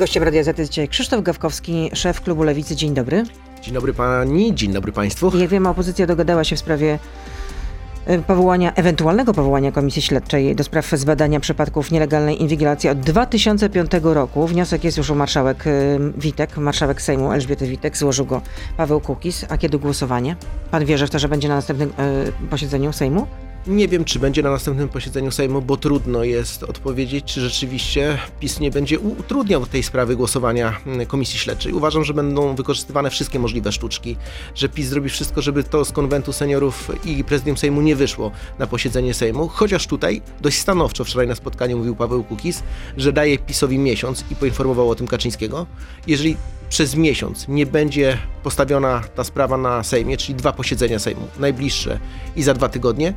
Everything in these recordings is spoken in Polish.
Gościem Radia Zety dzisiaj Krzysztof Gawkowski, szef klubu Lewicy. Dzień dobry. Dzień dobry pani, dzień dobry państwu. Jak wiemy, opozycja dogadała się w sprawie ewentualnego powołania Komisji Śledczej do spraw zbadania przypadków nielegalnej inwigilacji od 2005 roku. Wniosek jest już u marszałek Witek, marszałek Sejmu Elżbiety Witek, złożył go Paweł Kukiz. A kiedy głosowanie? Pan wierzy w to, że będzie na następnym posiedzeniu Sejmu? Nie wiem, czy będzie na następnym posiedzeniu Sejmu, bo trudno jest odpowiedzieć, czy rzeczywiście PiS nie będzie utrudniał tej sprawy głosowania Komisji Śledczej. Uważam, że będą wykorzystywane wszystkie możliwe sztuczki, że PiS zrobi wszystko, żeby to z Konwentu Seniorów i Prezydium Sejmu nie wyszło na posiedzenie Sejmu. Chociaż tutaj dość stanowczo wczoraj na spotkaniu mówił Paweł Kukiz, że daje PiS-owi miesiąc i poinformował o tym Kaczyńskiego. Jeżeli przez miesiąc nie będzie postawiona ta sprawa na Sejmie, czyli 2 posiedzenia Sejmu, najbliższe i za 2 tygodnie,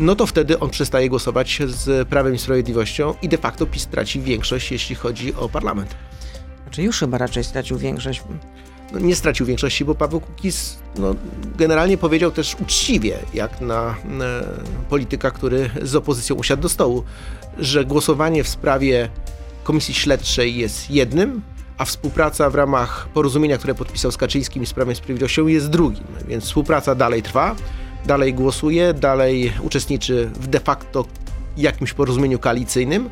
no to wtedy on przestaje głosować z Prawem i Sprawiedliwością i de facto PiS traci większość, jeśli chodzi o parlament. Znaczy już chyba raczej stracił większość. No, nie stracił większości, bo Paweł Kukiz generalnie powiedział też uczciwie, jak na polityka, który z opozycją usiadł do stołu, że głosowanie w sprawie Komisji Śledczej jest jednym, a współpraca w ramach porozumienia, które podpisał z Kaczyńskim i z Prawem i Sprawiedliwością, jest drugim. Więc współpraca dalej trwa, dalej głosuje, dalej uczestniczy w de facto jakimś porozumieniu koalicyjnym,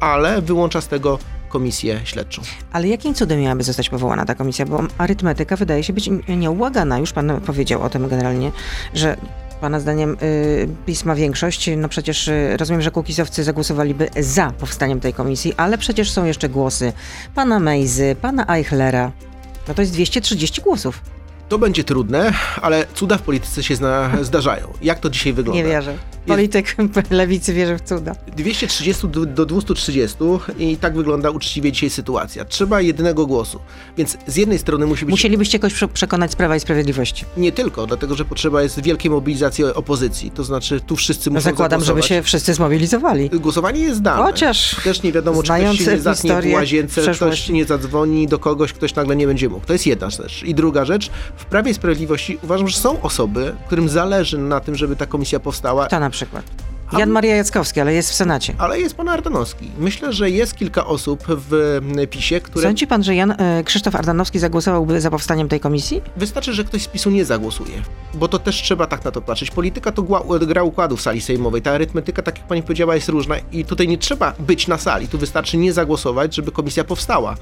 ale wyłącza z tego komisję śledczą. Ale jakim cudem miałaby zostać powołana ta komisja? Bo arytmetyka wydaje się być nieubłagana. Już pan powiedział o tym generalnie, że pana zdaniem PiS ma większość. No przecież rozumiem, że kukizowcy zagłosowaliby za powstaniem tej komisji, ale przecież są jeszcze głosy pana Mejzy, pana Eichlera. No to jest 230 głosów. To będzie trudne, ale cuda w polityce się zdarzają. Jak to dzisiaj wygląda? Nie wierzę. Polityk lewicy wierzy w cuda. 230 do 230 i tak wygląda uczciwie dzisiaj sytuacja. Trzeba jednego głosu. Więc z jednej strony musi być... Musielibyście kogoś przekonać z Prawa i Sprawiedliwości. Nie tylko, dlatego że potrzeba jest wielkiej mobilizacji opozycji. To znaczy tu wszyscy muszą zakładam, zagłosować. Żeby się wszyscy zmobilizowali. Głosowanie jest dane. Chociaż też nie wiadomo, czy ktoś się nie zatnie w łazience, ktoś nie zadzwoni do kogoś, ktoś nagle nie będzie mógł. To jest jedna rzecz. I druga rzecz, w Prawie i Sprawiedliwości uważam, że są osoby, którym zależy na tym, żeby ta komisja powstała. Kto na przykład? Jan Maria Jackowski, ale jest w Senacie. Ale jest pan Ardanowski. Myślę, że jest kilka osób w PiS-ie, które... Sądzi pan, że Krzysztof Ardanowski zagłosowałby za powstaniem tej komisji? Wystarczy, że ktoś z PiS-u nie zagłosuje, bo to też trzeba tak na to patrzeć. Polityka to gra układu w sali sejmowej. Ta arytmetyka, tak jak pani powiedziała, jest różna i tutaj nie trzeba być na sali. Tu wystarczy nie zagłosować, żeby komisja powstała.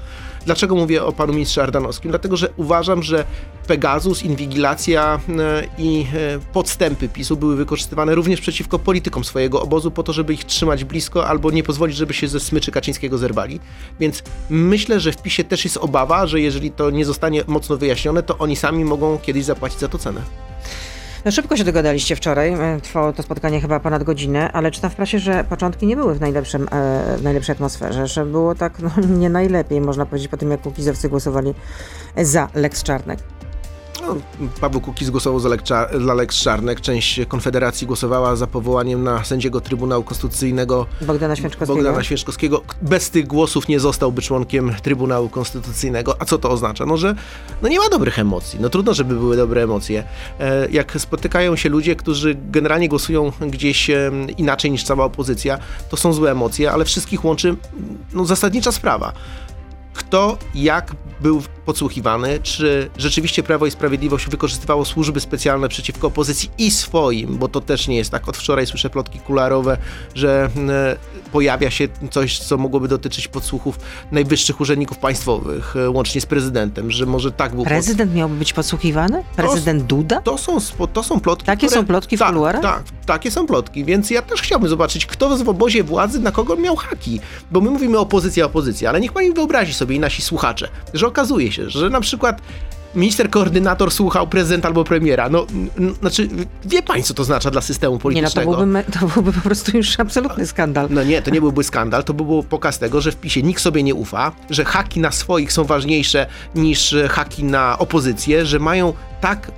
Dlaczego mówię o panu ministrze Ardanowskim? Dlatego, że uważam, że Pegasus, inwigilacja i podstępy PiS-u były wykorzystywane również przeciwko politykom swojego obozu po to, żeby ich trzymać blisko albo nie pozwolić, żeby się ze smyczy Kaczyńskiego zerwali. Więc myślę, że w PiS-ie też jest obawa, że jeżeli to nie zostanie mocno wyjaśnione, to oni sami mogą kiedyś zapłacić za to cenę. No szybko się dogadaliście wczoraj, trwało to spotkanie chyba ponad godzinę, ale czytam w prasie, że początki nie były w najlepszej atmosferze, że było tak nie najlepiej, można powiedzieć, po tym jak kukizowcy głosowali za Lex Czarnek. No, Paweł Kukiz głosował za Lex Czarnek. Część Konfederacji głosowała za powołaniem na sędziego Trybunału Konstytucyjnego Bogdana Święczkowskiego. Bez tych głosów nie zostałby członkiem Trybunału Konstytucyjnego. A co to oznacza? No, że nie ma dobrych emocji. No trudno, żeby były dobre emocje. Jak spotykają się ludzie, którzy generalnie głosują gdzieś inaczej niż cała opozycja, to są złe emocje, ale wszystkich łączy zasadnicza sprawa. Kto, jak był podsłuchiwany, czy rzeczywiście Prawo i Sprawiedliwość wykorzystywało służby specjalne przeciwko opozycji i swoim, bo to też nie jest tak. Od wczoraj słyszę plotki kuluarowe, że pojawia się coś, co mogłoby dotyczyć podsłuchów najwyższych urzędników państwowych, łącznie z prezydentem, że może tak był... Prezydent miałby być podsłuchiwany? Prezydent Duda? To są plotki, takie są plotki w kuluarach? Tak, takie są plotki, więc ja też chciałbym zobaczyć, kto w obozie władzy na kogo miał haki, bo my mówimy opozycja, ale niech pani wyobrazi sobie i nasi słuchacze, że okazuje się, że na przykład minister koordynator słuchał prezydenta albo premiera. Znaczy, wie pani, co to znaczy dla systemu politycznego? Nie, to byłby po prostu już absolutny skandal. Nie, to nie byłby skandal, to byłby pokaz tego, że w PiS-ie nikt sobie nie ufa, że haki na swoich są ważniejsze niż haki na opozycję, że mają tak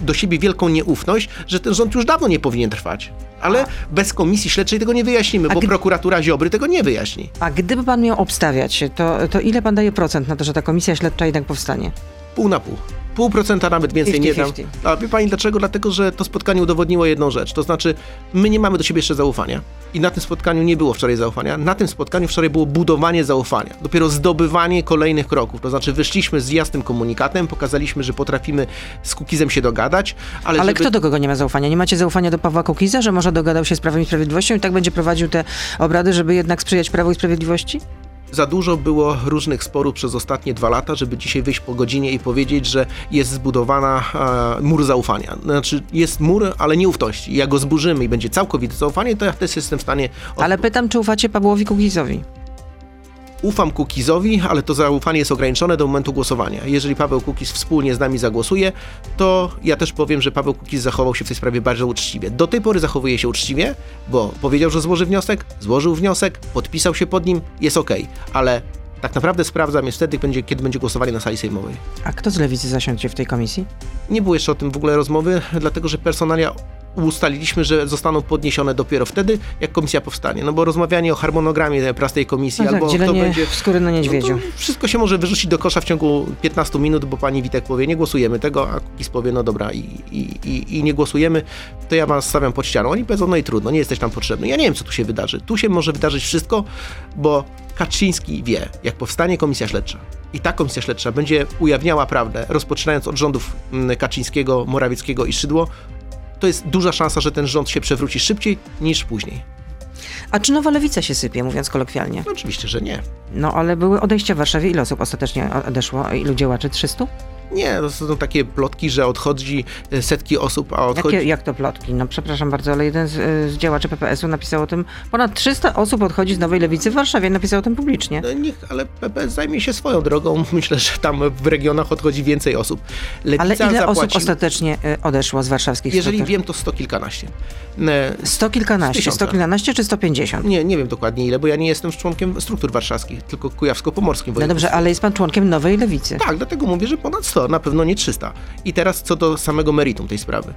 do siebie wielką nieufność, że ten rząd już dawno nie powinien trwać. Ale bez komisji śledczej tego nie wyjaśnimy, bo prokuratura Ziobry tego nie wyjaśni. A gdyby pan miał obstawiać, to ile pan daje procent na to, że ta komisja śledcza jednak powstanie? Pół na pół. 0,5%, nawet więcej 50, nie dam. A wie pani dlaczego? Dlatego, że to spotkanie udowodniło jedną rzecz. To znaczy, my nie mamy do siebie jeszcze zaufania. I na tym spotkaniu nie było wczoraj zaufania. Na tym spotkaniu wczoraj było budowanie zaufania. Dopiero zdobywanie kolejnych kroków. To znaczy, wyszliśmy z jasnym komunikatem, pokazaliśmy, że potrafimy z Kukizem się dogadać. Ale żeby... kto do kogo nie ma zaufania? Nie macie zaufania do Pawła Kukiza, że może dogadał się z Prawem i Sprawiedliwością i tak będzie prowadził te obrady, żeby jednak sprzyjać Prawu i Sprawiedliwości? Za dużo było różnych sporów przez ostatnie 2 lata, żeby dzisiaj wyjść po godzinie i powiedzieć, że jest zbudowana mur zaufania. Znaczy jest mur, ale nieufności. Jak go zburzymy i będzie całkowite zaufanie, to ja też jestem w stanie... Ale pytam, czy ufacie Pawłowi Kukizowi? Ufam Kukizowi, ale to zaufanie jest ograniczone do momentu głosowania. Jeżeli Paweł Kukiz wspólnie z nami zagłosuje, to ja też powiem, że Paweł Kukiz zachował się w tej sprawie bardzo uczciwie. Do tej pory zachowuje się uczciwie, bo powiedział, że złożył wniosek, podpisał się pod nim, jest okej, ale tak naprawdę sprawdzam je wtedy, kiedy będzie głosowanie na sali sejmowej. A kto z Lewicy zasiądzie w tej komisji? Nie było jeszcze o tym w ogóle rozmowy, dlatego że personalia ustaliliśmy, że zostaną podniesione dopiero wtedy, jak komisja powstanie. No bo rozmawianie o harmonogramie prac tej komisji, no tak, albo kto będzie... skóry na niedźwiedziu. No wszystko się może wyrzucić do kosza w ciągu 15 minut, bo pani Witek powie, nie głosujemy tego, a Kukiz powie, no dobra, i nie głosujemy, to ja was stawiam pod ścianą. Oni powiedzą, no i trudno, nie jesteś tam potrzebny. Ja nie wiem, co tu się wydarzy. Tu się może wydarzyć wszystko, bo Kaczyński wie, jak powstanie komisja śledcza. I ta komisja śledcza będzie ujawniała prawdę, rozpoczynając od rządów Kaczyńskiego, Morawieckiego i Szydło. To jest duża szansa, że ten rząd się przewróci szybciej niż później. A czy Nowa Lewica się sypie, mówiąc kolokwialnie? No, oczywiście, że nie. No ale były odejścia w Warszawie. Ile osób ostatecznie odeszło? Ilu działaczy? 300? Nie, to są takie plotki, że odchodzi setki osób, a odchodzi... Jak to plotki? No przepraszam bardzo, ale jeden z działaczy PPS-u napisał o tym, ponad 300 osób odchodzi z Nowej Lewicy w Warszawie, napisał o tym publicznie. No niech, ale PPS zajmie się swoją drogą, myślę, że tam w regionach odchodzi więcej osób. Lewica ale ile osób ostatecznie odeszło z warszawskich struktur? Jeżeli wiem, to 100 kilkanaście. 100 kilkanaście? 100 kilkanaście czy 150? Nie wiem dokładnie ile, bo ja nie jestem członkiem struktur warszawskich, tylko kujawsko-pomorskim. No dobrze, ale jest pan członkiem Nowej Lewicy. Tak, dlatego mówię, że ponad 100. Na pewno nie 300. I teraz co do samego meritum tej sprawy.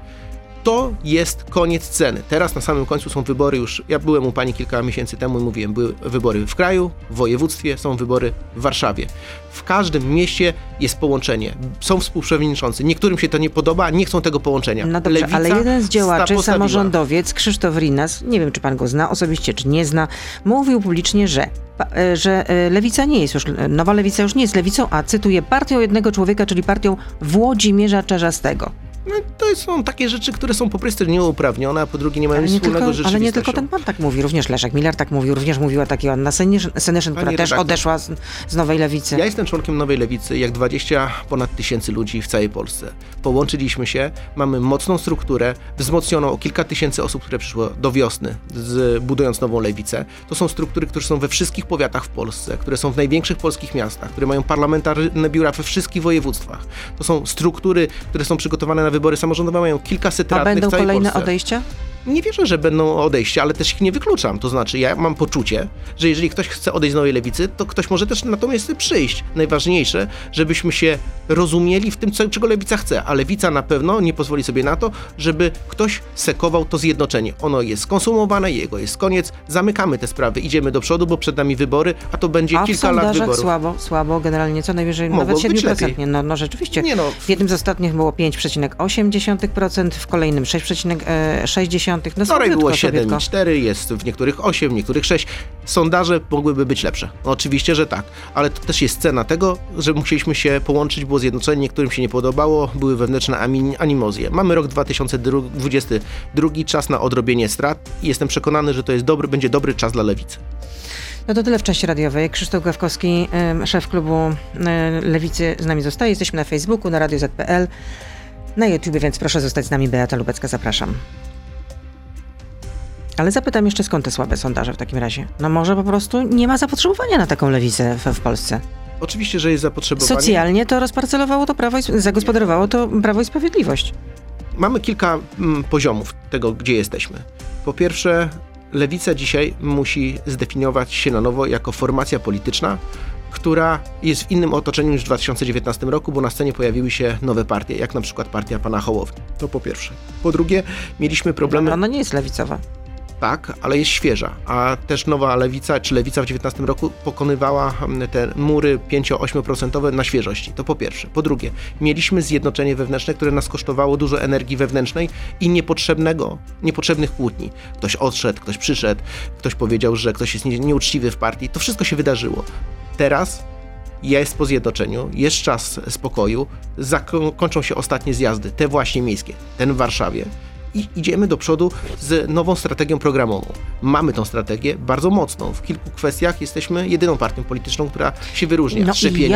To jest koniec ceny. Teraz na samym końcu są wybory już, ja byłem u pani kilka miesięcy temu i mówiłem, były wybory w kraju, w województwie, są wybory w Warszawie. W każdym mieście jest połączenie. Są współprzewodniczący. Niektórym się to nie podoba, nie chcą tego połączenia. No dobrze, Lewica, ale jeden z działaczy, samorządowiec Krzysztof Rynas, nie wiem czy pan go zna osobiście, czy nie zna, mówił publicznie, że Lewica nie jest już, Nowa Lewica już nie jest Lewicą, a cytuję, partią jednego człowieka, czyli partią Włodzimierza Czarzastego. No, to są takie rzeczy, które są po prostu nieuprawnione, a po drugie nie mają nic wspólnego z rzeczywistością. Ale nie tylko ten pan tak mówi, również Leszek Miller tak mówił, również mówiła tak Joanna Senyszyn, która też odeszła z Nowej Lewicy. Ja jestem członkiem Nowej Lewicy, jak 20 ponad tysięcy ludzi w całej Polsce. Połączyliśmy się, mamy mocną strukturę, wzmocnioną o kilka tysięcy osób, które przyszło do wiosny, budując Nową Lewicę. To są struktury, które są we wszystkich powiatach w Polsce, które są w największych polskich miastach, które mają parlamentarne biura we wszystkich województwach. To są struktury, które są przygotowane na wybory samorządowe, mają kilkaset radnych w całej Polsce. A będą kolejne odejścia? Nie wierzę, że będą odejścia, ale też ich nie wykluczam. To znaczy, ja mam poczucie, że jeżeli ktoś chce odejść z Nowej Lewicy, to ktoś może też natomiast przyjść. Najważniejsze, żebyśmy się rozumieli w tym, czego Lewica chce. A Lewica na pewno nie pozwoli sobie na to, żeby ktoś sekował to zjednoczenie. Ono jest skonsumowane, jego jest koniec. Zamykamy te sprawy, idziemy do przodu, bo przed nami wybory, a to będzie kilka lat wyborów. Słabo, generalnie co najwyżej nawet 7%. No rzeczywiście. W jednym z ostatnich było 5,8%, w kolejnym 6,6%. No wczoraj było 7,4, jest w niektórych 8, w niektórych 6. Sondaże mogłyby być lepsze. Oczywiście, że tak. Ale to też jest cena tego, że musieliśmy się połączyć, było zjednoczenie, niektórym się nie podobało, były wewnętrzne animozje. Mamy rok 2022, czas na odrobienie strat i jestem przekonany, że to jest będzie dobry czas dla Lewicy. No to tyle w części radiowej. Krzysztof Gawkowski, szef klubu Lewicy, z nami zostaje. Jesteśmy na Facebooku, na Radio Zet.pl, na YouTube, więc proszę zostać z nami. Beata Lubecka, zapraszam. Ale zapytam jeszcze, skąd te słabe sondaże w takim razie? No może po prostu nie ma zapotrzebowania na taką lewicę w Polsce. Oczywiście, że jest zapotrzebowanie. Socjalnie to rozparcelowało to Prawo i zagospodarowało to Prawo i Sprawiedliwość. Mamy kilka poziomów tego, gdzie jesteśmy. Po pierwsze, lewica dzisiaj musi zdefiniować się na nowo jako formacja polityczna, która jest w innym otoczeniu niż w 2019 roku, bo na scenie pojawiły się nowe partie, jak na przykład partia pana Hołowni. To po pierwsze. Po drugie, mieliśmy problemy... No, ona nie jest lewicowa. tak, ale jest świeża, a też Nowa Lewica, czy Lewica w 19 roku pokonywała te mury 5-8% na świeżości, to po pierwsze. Po drugie, mieliśmy zjednoczenie wewnętrzne, które nas kosztowało dużo energii wewnętrznej i niepotrzebnych kłótni. Ktoś odszedł, ktoś przyszedł, ktoś powiedział, że ktoś jest nieuczciwy w partii, to wszystko się wydarzyło. Teraz jest po zjednoczeniu, jest czas spokoju, kończą się ostatnie zjazdy, te właśnie miejskie, ten w Warszawie. I idziemy do przodu z nową strategią programową. Mamy tą strategię bardzo mocną. W kilku kwestiach jesteśmy jedyną partią polityczną, która się wyróżnia. No i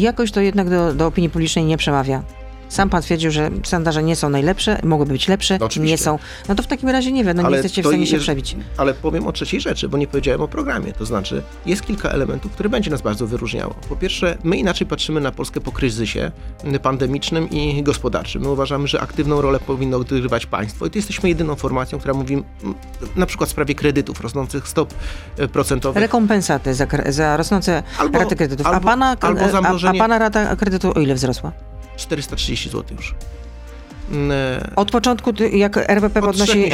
jakoś to jednak do opinii publicznej nie przemawia. Sam pan twierdził, że sondaże nie są najlepsze, mogłyby być lepsze, no nie są. No to w takim razie nie wiem, no nie jesteście w stanie się przebić. Ale powiem o trzeciej rzeczy, bo nie powiedziałem o programie. To znaczy, jest kilka elementów, które będzie nas bardzo wyróżniało. Po pierwsze, my inaczej patrzymy na Polskę po kryzysie pandemicznym i gospodarczym. My uważamy, że aktywną rolę powinno odgrywać państwo i to jesteśmy jedyną formacją, która mówi na przykład w sprawie kredytów, rosnących stop procentowych. Rekompensaty za rosnące raty kredytów. A pana rata kredytu o ile wzrosła? 430 zł już. Od początku, jak RPP podnosi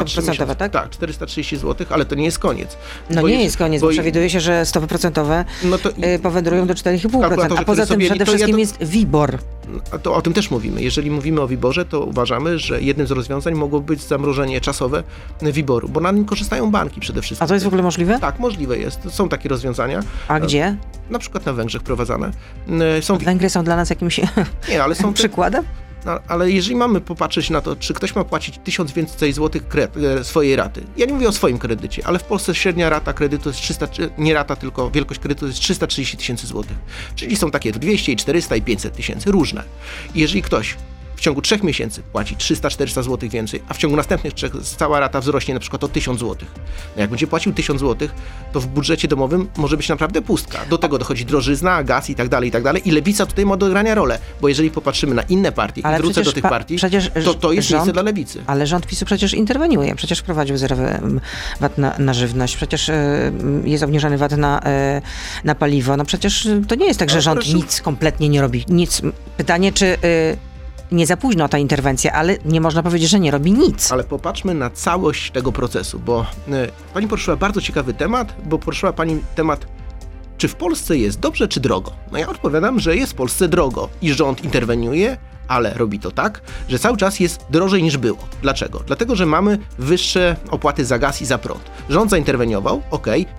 100%, tak? Tak, 430 zł, ale to nie jest koniec. No nie jest koniec, bo przewiduje się, że stopy procentowe powędrują do 4,5%, a poza tym przede wszystkim jest WIBOR. To o tym też mówimy. Jeżeli mówimy o WIBORze, to uważamy, że jednym z rozwiązań mogło być zamrożenie czasowe WIBOR-u, bo na nim korzystają banki przede wszystkim. A to jest w ogóle możliwe? Tak, możliwe jest. Są takie rozwiązania. A gdzie? Na przykład na Węgrzech prowadzone. Węgry są dla nas jakimś przykładem? No, ale jeżeli mamy popatrzeć na to, czy ktoś ma płacić 1000 więcej złotych swojej raty. Ja nie mówię o swoim kredycie, ale w Polsce średnia rata kredytu jest wielkość kredytu jest 330 tysięcy złotych. Czyli są takie 200 i 400 i 500 tysięcy, różne. I jeżeli ktoś w ciągu 3 miesięcy płaci 300-400 zł więcej, a w ciągu następnych 3 cała rata wzrośnie na przykład o 1000 zł. No jak będzie płacił 1000 zł, to w budżecie domowym może być naprawdę pustka. Do tego dochodzi drożyzna, gaz i tak dalej i Lewica tutaj ma do grania rolę, bo jeżeli popatrzymy na inne partie i wrócę do tych partii, to jest miejsce dla Lewicy. Ale rząd PiS-u przecież interweniuje, przecież wprowadził zerowy VAT na żywność, przecież jest obniżany VAT na paliwo, no przecież to nie jest tak, że rząd nic kompletnie nie robi, nic. Pytanie, czy... nie za późno ta interwencja, ale nie można powiedzieć, że nie robi nic. Ale popatrzmy na całość tego procesu, bo pani poruszyła bardzo ciekawy temat, bo poruszyła pani temat, czy w Polsce jest dobrze, czy drogo. No ja odpowiadam, że jest w Polsce drogo i rząd interweniuje, ale robi to tak, że cały czas jest drożej niż było. Dlaczego? Dlatego, że mamy wyższe opłaty za gaz i za prąd. Rząd zainterweniował,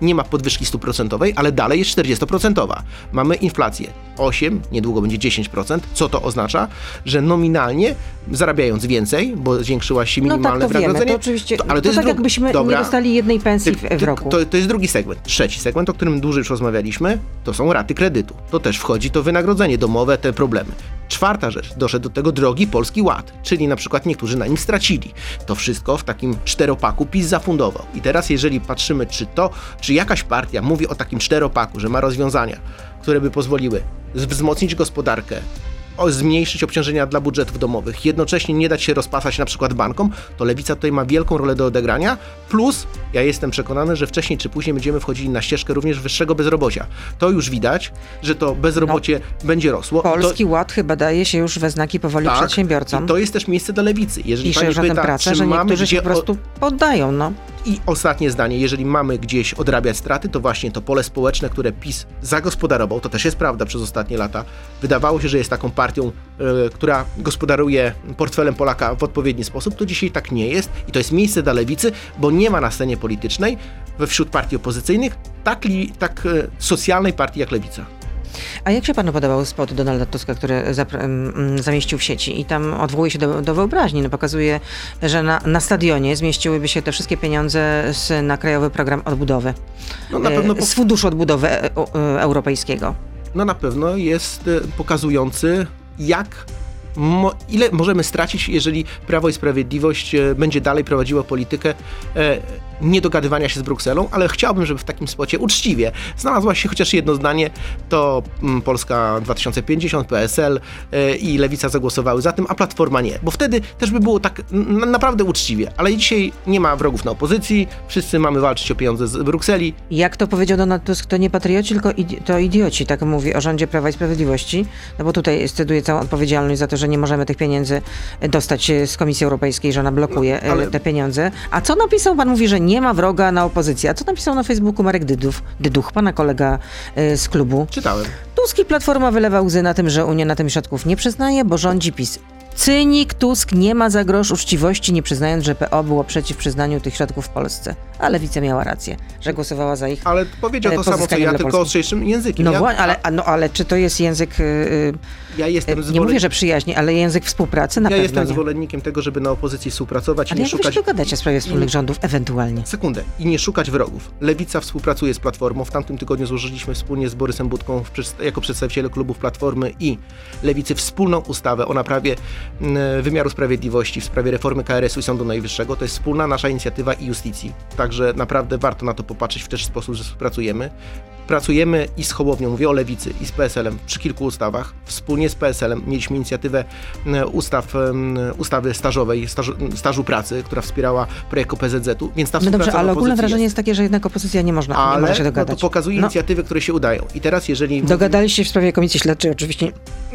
nie ma podwyżki 100%, ale dalej jest 40%. Mamy inflację 8%, niedługo będzie 10%. Co to oznacza? Że nominalnie, zarabiając więcej, bo zwiększyła się minimalne wynagrodzenie, jakbyśmy nie dostali jednej pensji w roku. To jest drugi segment. Trzeci segment, o którym dłużej już rozmawialiśmy, to są raty kredytu. To też wchodzi to wynagrodzenie domowe, te problemy. Czwarta rzecz, doszedł do tego drogi Polski Ład, czyli na przykład niektórzy na nim stracili. To wszystko w takim czteropaku PiS zafundował. I teraz jeżeli patrzymy, czy jakaś partia mówi o takim czteropaku, że ma rozwiązania, które by pozwoliły wzmocnić gospodarkę, zmniejszyć obciążenia dla budżetów domowych, jednocześnie nie dać się rozpasać na przykład bankom, to Lewica tutaj ma wielką rolę do odegrania, plus ja jestem przekonany, że wcześniej czy później będziemy wchodzili na ścieżkę również wyższego bezrobocia. To już widać, że to bezrobocie będzie rosło. Polski Ład chyba daje się już we znaki powoli przedsiębiorcom. I to jest też miejsce dla Lewicy. Jeżeli pani pyta, że niektórzy się po prostu poddają, I ostatnie zdanie, jeżeli mamy gdzieś odrabiać straty, to właśnie to pole społeczne, które PiS zagospodarował, to też jest prawda przez ostatnie lata, wydawało się, że jest taką partią, która gospodaruje portfelem Polaka w odpowiedni sposób, to dzisiaj tak nie jest i to jest miejsce dla Lewicy, bo nie ma na scenie politycznej, wśród partii opozycyjnych, tak socjalnej partii jak Lewica. A jak się panu podobał spot Donalda Tuska, który zamieścił w sieci i tam odwołuje się do wyobraźni, pokazuje, że na stadionie zmieściłyby się te wszystkie pieniądze na Krajowy Program Odbudowy, z Funduszu Odbudowy Europejskiego. No na pewno jest pokazujący, ile możemy stracić, jeżeli Prawo i Sprawiedliwość będzie dalej prowadziło politykę niedogadywania się z Brukselą, ale chciałbym, żeby w takim spocie uczciwie znalazła się chociaż jedno zdanie, to Polska 2050, PSL i Lewica zagłosowały za tym, a Platforma nie, bo wtedy też by było tak naprawdę uczciwie, ale dzisiaj nie ma wrogów na opozycji, wszyscy mamy walczyć o pieniądze z Brukseli. Jak to powiedział Donald Tusk, to nie patrioci, tylko to idioci, tak mówi o rządzie Prawa i Sprawiedliwości, no bo tutaj sceduje całą odpowiedzialność za to, że nie możemy tych pieniędzy dostać z Komisji Europejskiej, że ona blokuje te pieniądze. A co napisał? Pan mówi, że nie ma wroga na opozycji. A co napisał na Facebooku Marek Dyduch, pana kolega z klubu? Czytałem. Tusk i Platforma wylewa łzy na tym, że Unia na tym środków nie przyznaje, bo rządzi PiS. Cynik Tusk nie ma za grosz uczciwości, nie przyznając, że PO było przeciw przyznaniu tych środków w Polsce. A Lewica miała rację, że głosowała za ich pozyskanie. Ale powiedział to samo, co ja, tylko ostrzejszym językiem. No, ale czy to jest język... nie mówię, że przyjaźni, ale język współpracy na pewno. Ja jestem zwolennikiem tego, żeby na opozycji współpracować i nie szukać... Ale jak dogadać się w sprawie wspólnych rządów, ewentualnie? Sekundę. I nie szukać wrogów. Lewica współpracuje z Platformą. W tamtym tygodniu złożyliśmy wspólnie z Borysem Budką jako przedstawiciele klubów Platformy i Lewicy wspólną ustawę o naprawie wymiaru sprawiedliwości w sprawie reformy KRS-u i Sądu Najwyższego. To jest wspólna nasza inicjatywa i Iusticji. Także naprawdę warto na to popatrzeć w ten sposób, że współpracujemy. Pracujemy i z Hołownią, mówię o Lewicy, i z PSL-em przy kilku ustawach. Wspólnie z PSL-em mieliśmy inicjatywę ustawy stażowej, stażu pracy, która wspierała projekt PZZ-u, więc ta współpraca dobrze, ale ogólne wrażenie jest takie, że jednak opozycja nie może się dogadać. Ale to pokazuje inicjatywy, które się udają. I teraz jeżeli... Dogadaliście w sprawie komisji śledczej, oczywiście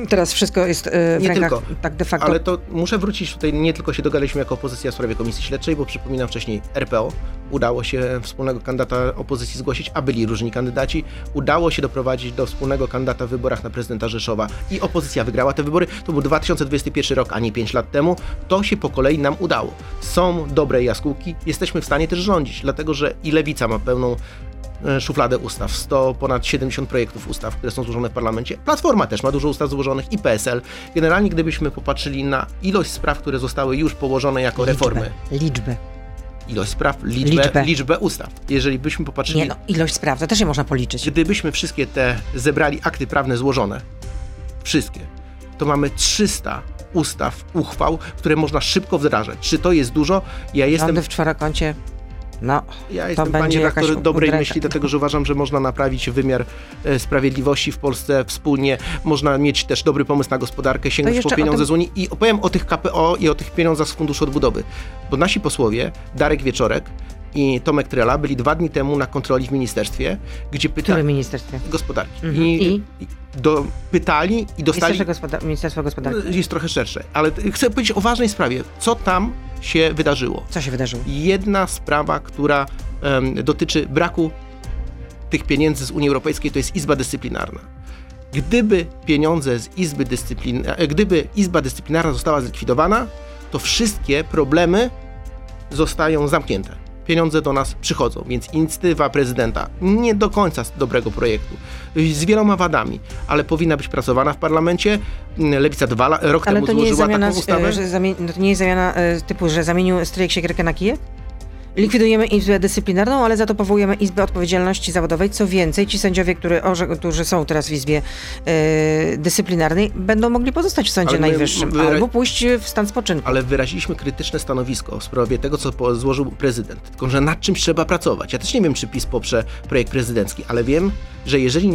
teraz wszystko jest w rękach tak de facto. Ale to muszę wrócić tutaj, nie tylko się dogadaliśmy jako opozycja w sprawie komisji śledczej, bo przypominam wcześniej RPO. Udało się wspólnego kandydata opozycji zgłosić, a byli różni kandydaci. Udało się doprowadzić do wspólnego kandydata w wyborach na prezydenta Rzeszowa i opozycja wygrała te wybory. To był 2021 rok, a nie 5 lat temu. To się po kolei nam udało. Są dobre jaskółki, jesteśmy w stanie też rządzić, dlatego że i Lewica ma pełną szufladę ustaw, ponad 70 projektów ustaw, które są złożone w parlamencie. Platforma też ma dużo ustaw złożonych i PSL. Generalnie gdybyśmy popatrzyli na ilość spraw, które zostały już położone jako reformy. Ilość spraw, liczbę ustaw. Jeżeli byśmy popatrzyli... ilość spraw, to też nie można policzyć. Gdybyśmy wszystkie te zebrali akty prawne złożone, wszystkie, to mamy 300 ustaw, uchwał, które można szybko wdrażać. Czy to jest dużo? Ja jestem... Rządy w czworokącie... ja jestem, panie redaktor, dobrej myśli, dlatego że uważam, że można naprawić wymiar sprawiedliwości w Polsce wspólnie. Można mieć też dobry pomysł na gospodarkę, sięgnąć po pieniądze z Unii. I opowiem o tych KPO i o tych pieniądzach z Funduszu Odbudowy. Bo nasi posłowie, Darek Wieczorek i Tomek Trela, byli 2 dni temu na kontroli w ministerstwie, gdzie pytali... W którym ministerstwie? Gospodarki. Mhm. Pytali i dostali... Ministerstwo Gospodarki. Jest trochę szersze, ale chcę powiedzieć o ważnej sprawie. Co tam się wydarzyło? Co się wydarzyło? Jedna sprawa, która dotyczy braku tych pieniędzy z Unii Europejskiej, to jest Izba Dyscyplinarna. Gdyby pieniądze z Gdyby Izba Dyscyplinarna została zlikwidowana, to wszystkie problemy zostają zamknięte. Pieniądze do nas przychodzą, więc inicjatywa prezydenta nie do końca z dobrego projektu, z wieloma wadami, ale powinna być pracowana w parlamencie. Lewica rok temu złożyła taką ustawę. To nie jest zamiana typu, że zamienił stryjek siekierkę na kijek? Likwidujemy Izbę Dyscyplinarną, ale za to powołujemy Izbę Odpowiedzialności Zawodowej. Co więcej, ci sędziowie, którzy są teraz w Izbie Dyscyplinarnej, będą mogli pozostać w Sądzie Najwyższym albo pójść w stan spoczynku. Ale wyraziliśmy krytyczne stanowisko w sprawie tego, co złożył prezydent. Tylko że nad czymś trzeba pracować. Ja też nie wiem, czy PiS poprze projekt prezydencki, ale wiem, że jeżeli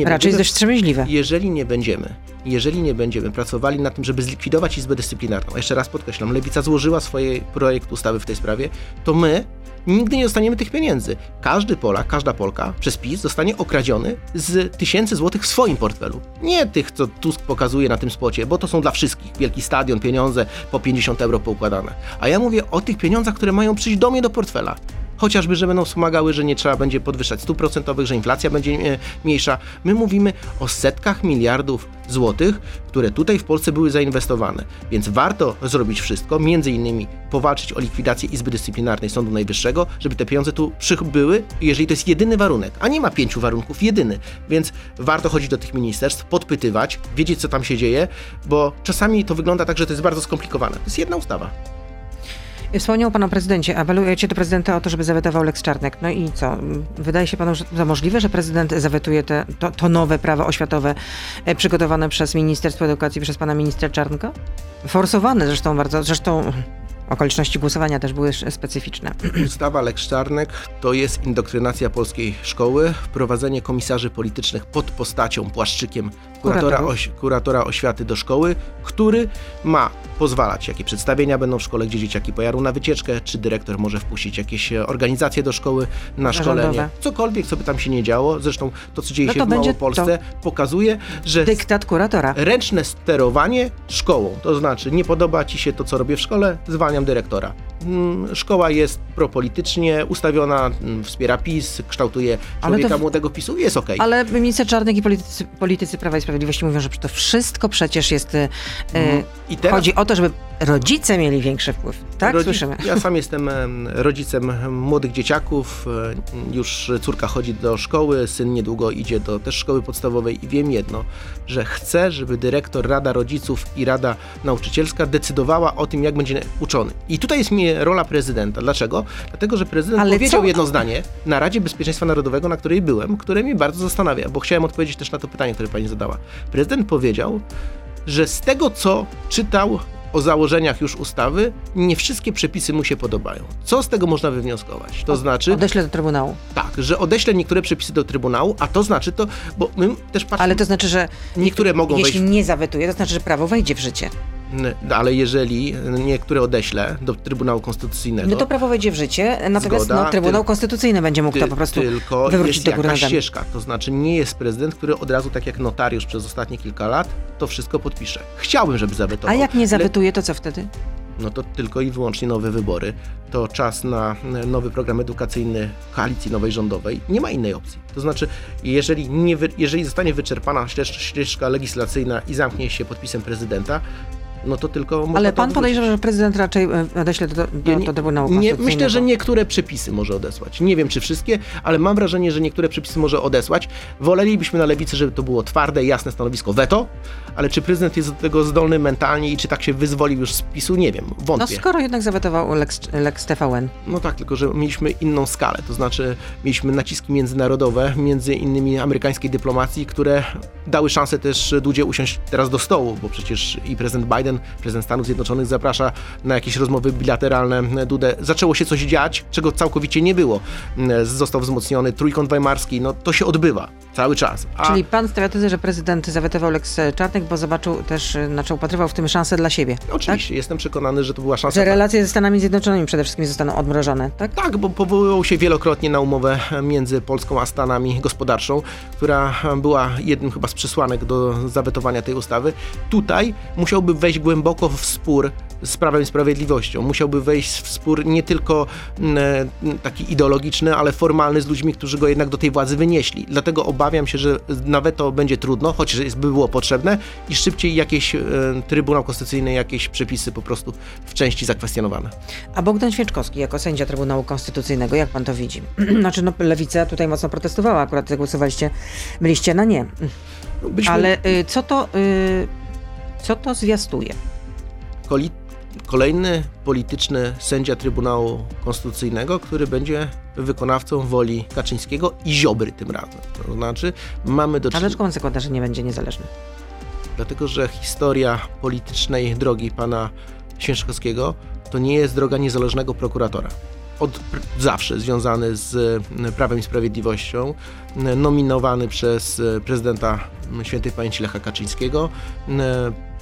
nie będziemy pracowali nad tym, żeby zlikwidować Izbę Dyscyplinarną, jeszcze raz podkreślam, Lewica złożyła swój projekt ustawy w tej sprawie, to my nigdy nie dostaniemy tych pieniędzy. Każdy Polak, każda Polka przez PiS zostanie okradziony z tysięcy złotych w swoim portfelu. Nie tych, co Tusk pokazuje na tym spocie, bo to są dla wszystkich. Wielki stadion, pieniądze po 50 euro poukładane. A ja mówię o tych pieniądzach, które mają przyjść do mnie do portfela. Chociażby, że będą wspomagały, że nie trzeba będzie podwyższać stóp procentowych, że inflacja będzie mniejsza. My mówimy o setkach miliardów złotych, które tutaj w Polsce były zainwestowane. Więc warto zrobić wszystko, między innymi powalczyć o likwidację Izby Dyscyplinarnej Sądu Najwyższego, żeby te pieniądze tu przybyły, jeżeli to jest jedyny warunek, a nie ma 5 warunków, jedyny. Więc warto chodzić do tych ministerstw, podpytywać, wiedzieć, co tam się dzieje, bo czasami to wygląda tak, że to jest bardzo skomplikowane. To jest jedna ustawa. Wspomniał pan o prezydencie. Apelujecie do prezydenta o to, żeby zawetował Lex Czarnek. No i co? Wydaje się panu za możliwe, że prezydent zawetuje to nowe prawo oświatowe przygotowane przez Ministerstwo Edukacji, przez pana ministra Czarnka? Forsowane zresztą bardzo. Zresztą okoliczności głosowania też były specyficzne. Ustawa Lex Czarnek to jest indoktrynacja polskiej szkoły, wprowadzenie komisarzy politycznych pod postacią, płaszczykiem kuratora oświaty do szkoły, który ma pozwalać, jakie przedstawienia będą w szkole, gdzie dzieciaki pojadą na wycieczkę, czy dyrektor może wpuścić jakieś organizacje do szkoły na szkolenie. Cokolwiek, co by tam się nie działo. Zresztą to, co dzieje się w Małopolsce, pokazuje, że dyktat kuratora. Ręczne sterowanie szkołą. To znaczy, nie podoba ci się to, co robię w szkole, zwalniam dyrektora. Szkoła jest propolitycznie ustawiona, wspiera PiS, kształtuje człowieka młodego PiSu i jest okej. Ale minister Czarnek i politycy Prawa i Sprawiedliwości mówią, że to wszystko przecież jest... Chodzi o to, żeby rodzice mieli większy wpływ. Tak? Słyszymy. Ja sam jestem rodzicem młodych dzieciaków. Już córka chodzi do szkoły, syn niedługo idzie do też szkoły podstawowej i wiem jedno, że chcę, żeby dyrektor, Rada Rodziców i Rada Nauczycielska decydowała o tym, jak będzie uczony. I tutaj jest mi rola prezydenta. Dlaczego? Dlatego, że prezydent powiedział jedno zdanie na Radzie Bezpieczeństwa Narodowego, na której byłem, które mnie bardzo zastanawia, bo chciałem odpowiedzieć też na to pytanie, które pani zadała. Prezydent powiedział, że z tego, co czytał o założeniach już ustawy, nie wszystkie przepisy mu się podobają. Co z tego można wywnioskować? To znaczy... Odeślę do Trybunału. Tak, że odeślę niektóre przepisy do Trybunału, a to znaczy to, bo my też patrzymy... Ale to znaczy, że niektóre mogą jeśli wejść... nie zawetuje, to znaczy, że prawo wejdzie w życie. Ale jeżeli niektóre odeślę do Trybunału Konstytucyjnego... No to prawo wejdzie w życie, natomiast zgoda, Trybunał Konstytucyjny będzie mógł to po prostu wywrócić do góry nogami. Tylko jest jakaś ścieżka, to znaczy nie jest prezydent, który od razu, tak jak notariusz przez ostatnie kilka lat, to wszystko podpisze. Chciałbym, żeby zawetował. A jak nie zawetuje, to co wtedy? No to tylko i wyłącznie nowe wybory. To czas na nowy program edukacyjny koalicji nowej rządowej. Nie ma innej opcji. To znaczy, jeżeli zostanie wyczerpana ścieżka legislacyjna i zamknie się podpisem prezydenta, no to tylko można. Ale pan podejrzewa, że prezydent raczej odeśle do Trybunału Konstytucyjnego? Myślę, że niektóre przepisy może odesłać. Nie wiem, czy wszystkie, ale mam wrażenie, że niektóre przepisy może odesłać. Wolelibyśmy na lewicy, żeby to było twarde, jasne stanowisko weto, ale czy prezydent jest do tego zdolny mentalnie i czy tak się wyzwolił już z PiS-u, nie wiem. Wątpię. No skoro jednak zawetował Lex TVN. No tak, tylko że mieliśmy inną skalę. To znaczy mieliśmy naciski międzynarodowe, między innymi amerykańskiej dyplomacji, które dały szansę też Dudzie usiąść teraz do stołu, bo przecież i prezydent Biden, prezydent Stanów Zjednoczonych zaprasza na jakieś rozmowy bilateralne Dudę. Zaczęło się coś dziać, czego całkowicie nie było. Został wzmocniony Trójkąt Weimarski. No to się odbywa cały czas. Czyli pan stawia tezę, że prezydent zawetował Lex Czarnek, bo zobaczył też, znaczy upatrywał w tym szansę dla siebie. Oczywiście. Tak? Jestem przekonany, że to była szansa. Że relacje ze Stanami Zjednoczonymi przede wszystkim zostaną odmrożone, tak? Tak, bo powoływał się wielokrotnie na umowę między Polską a Stanami gospodarczą, która była jednym chyba z przesłanek do zawetowania tej ustawy. Tutaj musiałby wejść głęboko w spór z Prawem i Sprawiedliwością. Musiałby wejść w spór nie tylko taki ideologiczny, ale formalny z ludźmi, którzy go jednak do tej władzy wynieśli. Dlatego obawiam się, że nawet to będzie trudno, choć by było potrzebne i szybciej jakieś Trybunał Konstytucyjny, jakieś przepisy po prostu w części zakwestionowane. A Bogdan Święczkowski jako sędzia Trybunału Konstytucyjnego, jak pan to widzi? Znaczy Lewica tutaj mocno protestowała, akurat głosowaliście, byliście na nie. Ale co to zwiastuje? Kolejny polityczny sędzia Trybunału Konstytucyjnego, który będzie wykonawcą woli Kaczyńskiego i Ziobry tym razem. To znaczy mamy do czynienia... A dlaczego on zakłada, że nie będzie niezależny? Dlatego, że historia politycznej drogi pana Święczkowskiego to nie jest droga niezależnego prokuratora. Od zawsze związany z Prawem i Sprawiedliwością, nominowany przez prezydenta świętej pamięci Lecha Kaczyńskiego,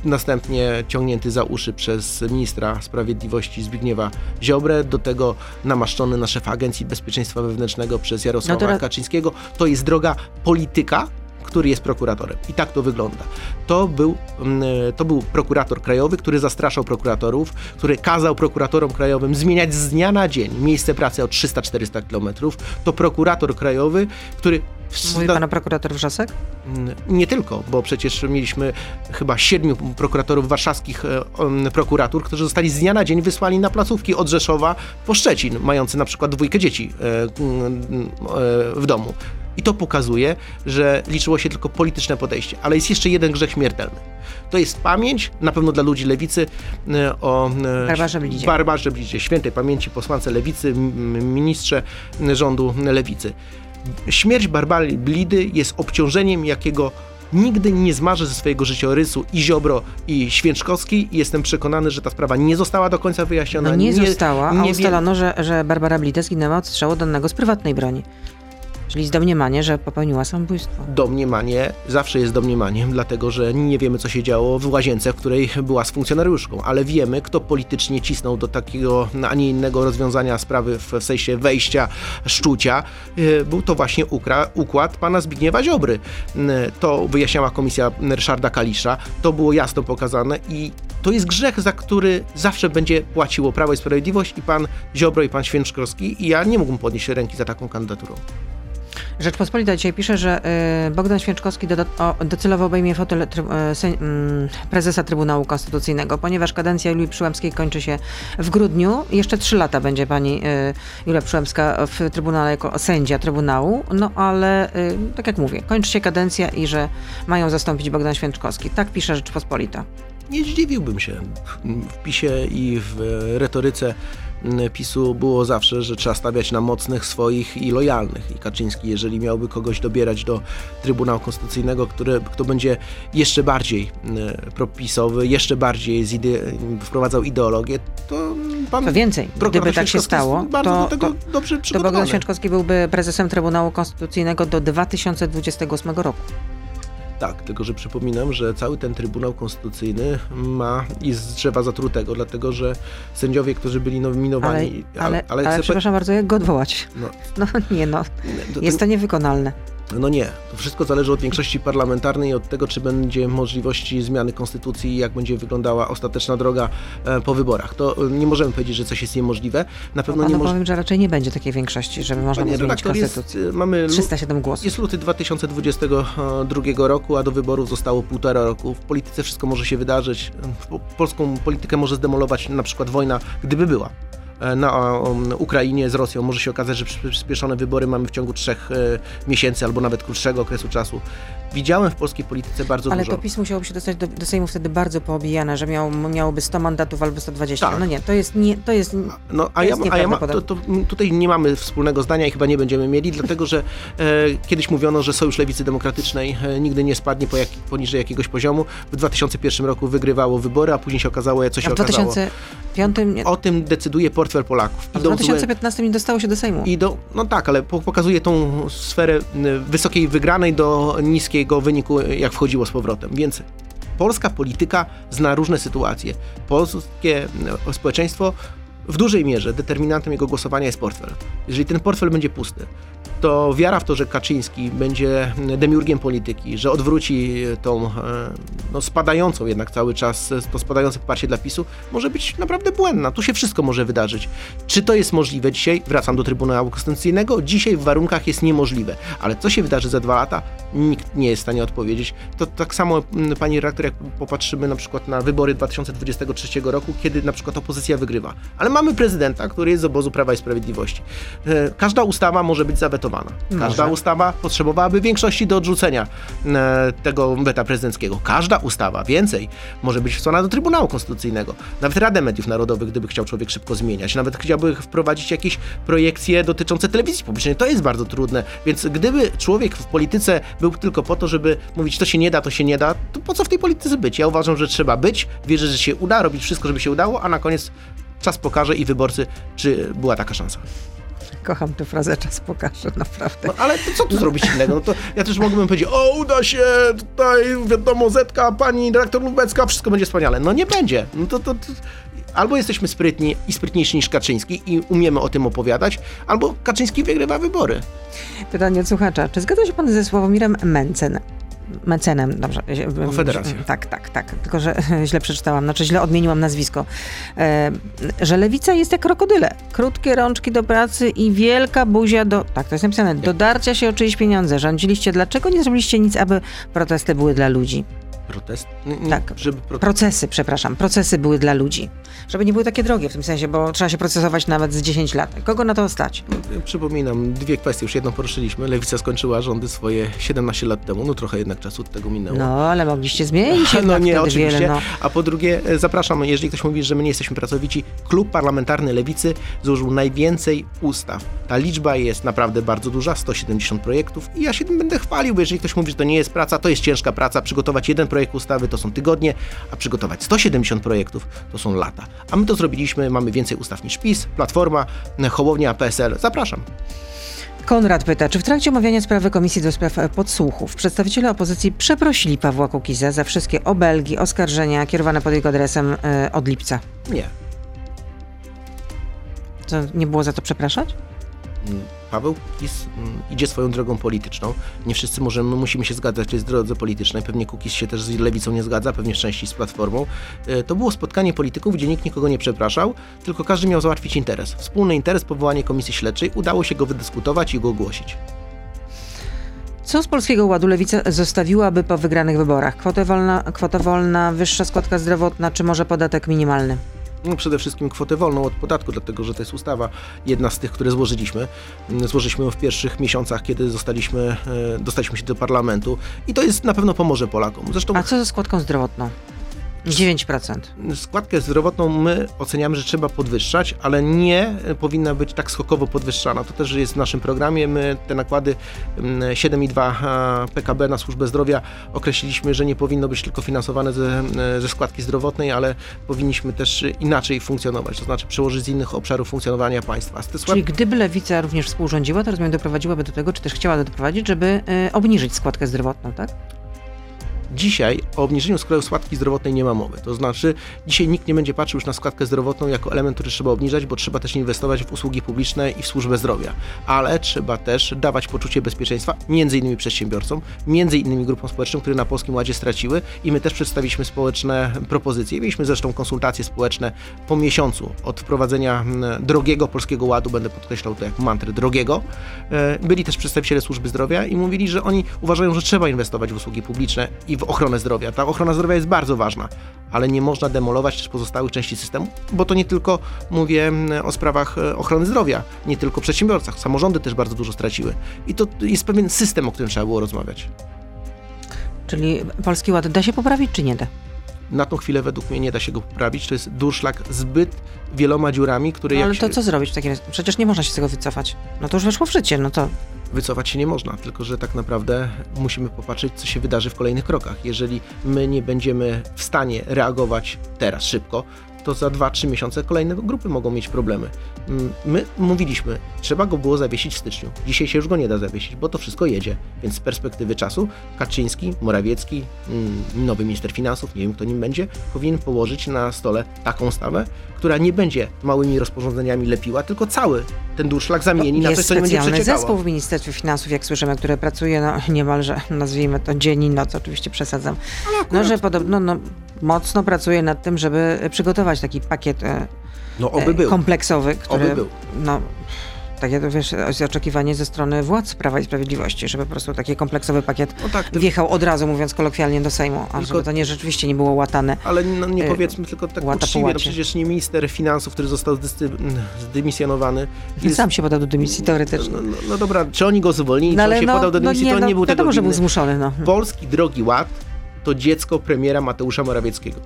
następnie ciągnięty za uszy przez ministra sprawiedliwości Zbigniewa Ziobrę, do tego namaszczony na szefa Agencji Bezpieczeństwa Wewnętrznego przez Jarosława Kaczyńskiego. To jest droga polityka, który jest prokuratorem. I tak to wygląda. To był prokurator krajowy, który zastraszał prokuratorów, który kazał prokuratorom krajowym zmieniać z dnia na dzień miejsce pracy o 300-400 km. To prokurator krajowy, który... Mówi pan o prokurator Wrzasek? Nie tylko, bo przecież mieliśmy chyba 7 prokuratorów warszawskich prokuratur, którzy zostali z dnia na dzień wysłani na placówki od Rzeszowa po Szczecin, mający na przykład 2 dzieci w domu. I to pokazuje, że liczyło się tylko polityczne podejście. Ale jest jeszcze jeden grzech śmiertelny. To jest pamięć, na pewno dla ludzi lewicy, o Barbarze Blidzie, świętej pamięci posłance lewicy, ministrze rządu lewicy. Śmierć Barbary Blidy jest obciążeniem, jakiego nigdy nie zmarzy ze swojego życiorysu i Ziobro, i Święczkowski. Jestem przekonany, że ta sprawa nie została do końca wyjaśniona. No nie została, a ustalono, że Barbara Blida zginęła od strzału danego z prywatnej broni. Czyli domniemanie, że popełniła samobójstwo. Domniemanie zawsze jest domniemaniem, dlatego że nie wiemy, co się działo w łazience, w której była z funkcjonariuszką, ale wiemy, kto politycznie cisnął do takiego, a nie innego rozwiązania sprawy w sensie wejścia, szczucia. Był to właśnie układ pana Zbigniewa Ziobry. To wyjaśniała komisja Ryszarda Kalisza, to było jasno pokazane i to jest grzech, za który zawsze będzie płaciło Prawo i Sprawiedliwość i pan Ziobro i pan Święczkowski i ja nie mógłbym podnieść ręki za taką kandydaturą. Rzeczpospolita dzisiaj pisze, że Bogdan Święczkowski docelowo obejmie fotel prezesa Trybunału Konstytucyjnego, ponieważ kadencja Julii Przyłębskiej kończy się w grudniu. Jeszcze 3 lata będzie pani Julia Przyłębska w Trybunale jako sędzia Trybunału, no ale tak jak mówię, kończy się kadencja i że mają zastąpić Bogdan Święczkowski. Tak pisze Rzeczpospolita. Nie zdziwiłbym się. W PiS-ie i w retoryce PiS-u było zawsze, że trzeba stawiać na mocnych, swoich i lojalnych. I Kaczyński, jeżeli miałby kogoś dobierać do Trybunału Konstytucyjnego, kto będzie jeszcze bardziej propisowy, jeszcze bardziej wprowadzał ideologię, to pan... Co więcej, gdyby tak się stało, to Bogdan Święczkowski byłby prezesem Trybunału Konstytucyjnego do 2028 roku. Tak, tylko że przypominam, że cały ten Trybunał Konstytucyjny jest z drzewa zatrutego, dlatego że sędziowie, którzy byli nominowani... Ale przepraszam bardzo, jak go odwołać? Jest to niewykonalne. No nie, to wszystko zależy od większości parlamentarnej, od tego, czy będzie możliwości zmiany konstytucji i jak będzie wyglądała ostateczna droga po wyborach. To nie możemy powiedzieć, że coś jest niemożliwe. Na pewno no, powiem, że raczej nie będzie takiej większości, żeby można było zmienić konstytucję. 307 głosów. Jest luty 2022 roku, a do wyborów zostało 1,5 roku. W polityce wszystko może się wydarzyć. Polską politykę może zdemolować na przykład wojna, gdyby była. Na Ukrainie z Rosją może się okazać, że przyspieszone wybory mamy w ciągu 3 miesięcy albo nawet krótszego okresu czasu. Widziałem w polskiej polityce bardzo dużo. Ale to PiS musiałoby się dostać do Sejmu wtedy bardzo poobijane, że miałoby 100 mandatów albo 120. Tak. No nie, tutaj nie mamy wspólnego zdania i chyba nie będziemy mieli, dlatego że kiedyś mówiono, że Sojusz Lewicy Demokratycznej nigdy nie spadnie poniżej jakiegoś poziomu. W 2001 roku wygrywało wybory, a później się okazało, co się okazało. W 2005... O tym decyduje portfel Polaków. A w 2015 nie dostało się do Sejmu. No tak, ale pokazuje tą sferę wysokiej wygranej do niskiego wyniku, jak wchodziło z powrotem. Więc polska polityka zna różne sytuacje. Polskie społeczeństwo w dużej mierze determinantem jego głosowania jest portfel. Jeżeli ten portfel będzie pusty, to wiara w to, że Kaczyński będzie demiurgiem polityki, że odwróci tą spadającą jednak cały czas, to spadające poparcie dla PiS-u, może być naprawdę błędna. Tu się wszystko może wydarzyć. Czy to jest możliwe dzisiaj? Wracam do Trybunału Konstytucyjnego. Dzisiaj w warunkach jest niemożliwe. Ale co się wydarzy za 2 lata? Nikt nie jest w stanie odpowiedzieć. To tak samo, pani redaktor, jak popatrzymy na przykład na wybory 2023 roku, kiedy na przykład opozycja wygrywa. Ale mamy prezydenta, który jest z obozu Prawa i Sprawiedliwości. Każda ustawa może być zawetowana. Każda ustawa potrzebowałaby większości do odrzucenia tego weta prezydenckiego. Każda ustawa, więcej, może być wsłana do Trybunału Konstytucyjnego. Nawet Radę Mediów Narodowych, gdyby chciał człowiek szybko zmieniać. Nawet chciałby wprowadzić jakieś projekcje dotyczące telewizji publicznej. To jest bardzo trudne. Więc gdyby człowiek w polityce był tylko po to, żeby mówić, to się nie da, to po co w tej polityce być? Ja uważam, że trzeba być, wierzę, że się uda, robić wszystko, żeby się udało, a na koniec czas pokaże i wyborcy, czy była taka szansa. Kocham tę frazę, czas pokaże, naprawdę. No, ale to co tu zrobić innego? No to ja też mógłbym powiedzieć, uda się, tutaj wiadomo, Zetka, pani dyrektor Lubecka, wszystko będzie wspaniale. No nie będzie. No to albo jesteśmy sprytni i sprytniejsi niż Kaczyński i umiemy o tym opowiadać, albo Kaczyński wygrywa wybory. Pytanie od słuchacza. Czy zgadza się pan ze Sławomirem Mentzenem, dobrze. O Federację. Tak. Tylko, że źle przeczytałam, źle odmieniłam nazwisko. Że lewica jest jak krokodyle. Krótkie rączki do pracy i wielka buzia tak, to jest napisane. Do darcia się o czyjeś pieniądze. Rządziliście. Dlaczego nie zrobiliście nic, aby protesty były dla ludzi? Protest? Tak, żeby procesy były dla ludzi. Żeby nie były takie drogie w tym sensie, bo trzeba się procesować nawet z 10 lat. Kogo na to stać? Przypominam, dwie kwestie, już jedną poruszyliśmy. Lewica skończyła rządy swoje 17 lat temu, no trochę jednak czasu od tego minęło. No, ale mogliście zmienić się. No nie, oczywiście. Wiele, no. A po drugie, zapraszam, jeżeli ktoś mówi, że my nie jesteśmy pracowici, Klub Parlamentarny Lewicy złożył najwięcej ustaw. Ta liczba jest naprawdę bardzo duża, 170 projektów i ja się tym będę chwalił, bo jeżeli ktoś mówi, że to nie jest praca, to jest ciężka praca. Przygotować jeden projekt ustawy to są tygodnie, a przygotować 170 projektów to są lata. A my to zrobiliśmy, mamy więcej ustaw niż PiS, Platforma, Hołownia, PSL. Zapraszam. Konrad pyta, czy w trakcie omawiania sprawy Komisji do Spraw Podsłuchów przedstawiciele opozycji przeprosili Pawła Kukiza za wszystkie obelgi, oskarżenia kierowane pod jego adresem od lipca? Nie. To nie było za to przepraszać? Paweł Kukiz idzie swoją drogą polityczną. Nie wszyscy musimy się zgadzać w tej drodze politycznej. Pewnie Kukiz się też z Lewicą nie zgadza, pewnie w części z Platformą. To było spotkanie polityków, gdzie nikt nikogo nie przepraszał, tylko każdy miał załatwić interes. Wspólny interes, powołanie komisji śledczej. Udało się go wydyskutować i go ogłosić. Co z Polskiego Ładu Lewica zostawiłaby po wygranych wyborach? Kwota wolna, wyższa składka zdrowotna, czy może podatek minimalny? No przede wszystkim kwotę wolną od podatku, dlatego że to jest ustawa jedna z tych, które złożyliśmy. Złożyliśmy ją w pierwszych miesiącach, kiedy dostaliśmy się do parlamentu i to jest na pewno pomoże Polakom. Zresztą... A co ze składką zdrowotną? 9%. Składkę zdrowotną my oceniamy, że trzeba podwyższać, ale nie powinna być tak skokowo podwyższana. To też jest w naszym programie. My te nakłady 7,2 PKB na służbę zdrowia określiliśmy, że nie powinno być tylko finansowane ze składki zdrowotnej, ale powinniśmy też inaczej funkcjonować, to znaczy przełożyć z innych obszarów funkcjonowania państwa. Czyli gdyby Lewica również współrządziła, to rozumiem doprowadziłaby do tego, czy też chciała doprowadzić, żeby obniżyć składkę zdrowotną, tak? Dzisiaj o obniżeniu składki zdrowotnej nie ma mowy. To znaczy, dzisiaj nikt nie będzie patrzył już na składkę zdrowotną jako element, który trzeba obniżać, bo trzeba też inwestować w usługi publiczne i w służbę zdrowia. Ale trzeba też dawać poczucie bezpieczeństwa m.in. przedsiębiorcom, m.in. grupom społecznym, które na Polskim Ładzie straciły i my też przedstawiliśmy społeczne propozycje. Mieliśmy zresztą konsultacje społeczne po miesiącu od wprowadzenia drogiego Polskiego Ładu, będę podkreślał to jak mantrę drogiego. Byli też przedstawiciele służby zdrowia i mówili, że oni uważają, że trzeba inwestować w usługi publiczne i w ochronę zdrowia. Ta ochrona zdrowia jest bardzo ważna, ale nie można demolować też pozostałych części systemu, bo to nie tylko mówię o sprawach ochrony zdrowia, nie tylko przedsiębiorcach. Samorządy też bardzo dużo straciły. I to jest pewien system, o którym trzeba było rozmawiać. Czyli Polski Ład da się poprawić, czy nie da? Na tą chwilę według mnie nie da się go poprawić. To jest durszlak zbyt wieloma dziurami, które... No, ale to co zrobić w takim razie? Przecież nie można się z tego wycofać. No to już weszło w życie, no to... Wycofać się nie można, tylko że tak naprawdę musimy popatrzeć, co się wydarzy w kolejnych krokach. Jeżeli my nie będziemy w stanie reagować teraz szybko, to za 2-3 miesiące kolejne grupy mogą mieć problemy. My mówiliśmy, trzeba go było zawiesić w styczniu. Dzisiaj się już go nie da zawiesić, bo to wszystko jedzie. Więc z perspektywy czasu Kaczyński, Morawiecki, nowy minister finansów, nie wiem kto nim będzie, powinien położyć na stole taką ustawę, która nie będzie małymi rozporządzeniami lepiła, tylko cały ten durszlak zamieni na to, co nie będzie przeciekało. Jest zespół w Ministerstwie Finansów, jak słyszymy, który pracuje niemalże, nazwijmy to dzień i noc, oczywiście przesadzam. No, że podobno mocno pracuje nad tym, żeby przygotować taki pakiet kompleksowy, który... Oby był. No, takie to wiesz, oczekiwanie ze strony władz Prawa i Sprawiedliwości, żeby po prostu taki kompleksowy pakiet wjechał od razu, mówiąc kolokwialnie, do Sejmu, a żeby to rzeczywiście nie było łatane. Ale no, nie powiedzmy tylko tak uczciwie, no przecież nie minister finansów, który został zdymisjonowany. Sam się podał do dymisji, teoretycznie. No dobra, czy oni go zwolnili, czy on się podał do dymisji, to on nie był tego winny. Że był zmuszony, no. Polski Drogi Ład to dziecko premiera Mateusza Morawieckiego.